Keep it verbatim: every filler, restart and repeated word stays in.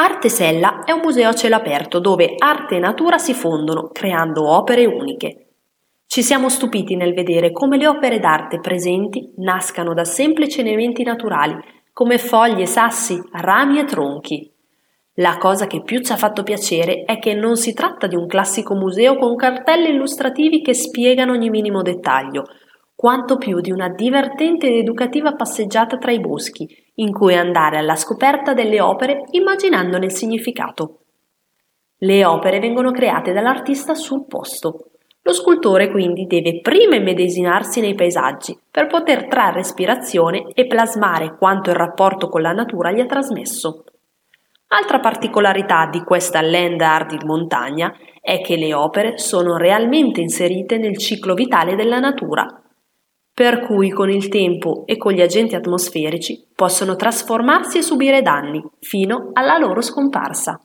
Arte Sella è un museo a cielo aperto dove arte e natura si fondono, creando opere uniche. Ci siamo stupiti nel vedere come le opere d'arte presenti nascano da semplici elementi naturali, come foglie, sassi, rami e tronchi. La cosa che più ci ha fatto piacere è che non si tratta di un classico museo con cartelli illustrativi che spiegano ogni minimo dettaglio, quanto più di una divertente ed educativa passeggiata tra i boschi, in cui andare alla scoperta delle opere immaginandone il significato. Le opere vengono create dall'artista sul posto. Lo scultore quindi deve prima immedesimarsi nei paesaggi per poter trarre ispirazione e plasmare quanto il rapporto con la natura gli ha trasmesso. Altra particolarità di questa land art in montagna è che le opere sono realmente inserite nel ciclo vitale della natura, per cui con il tempo e con gli agenti atmosferici possono trasformarsi e subire danni fino alla loro scomparsa.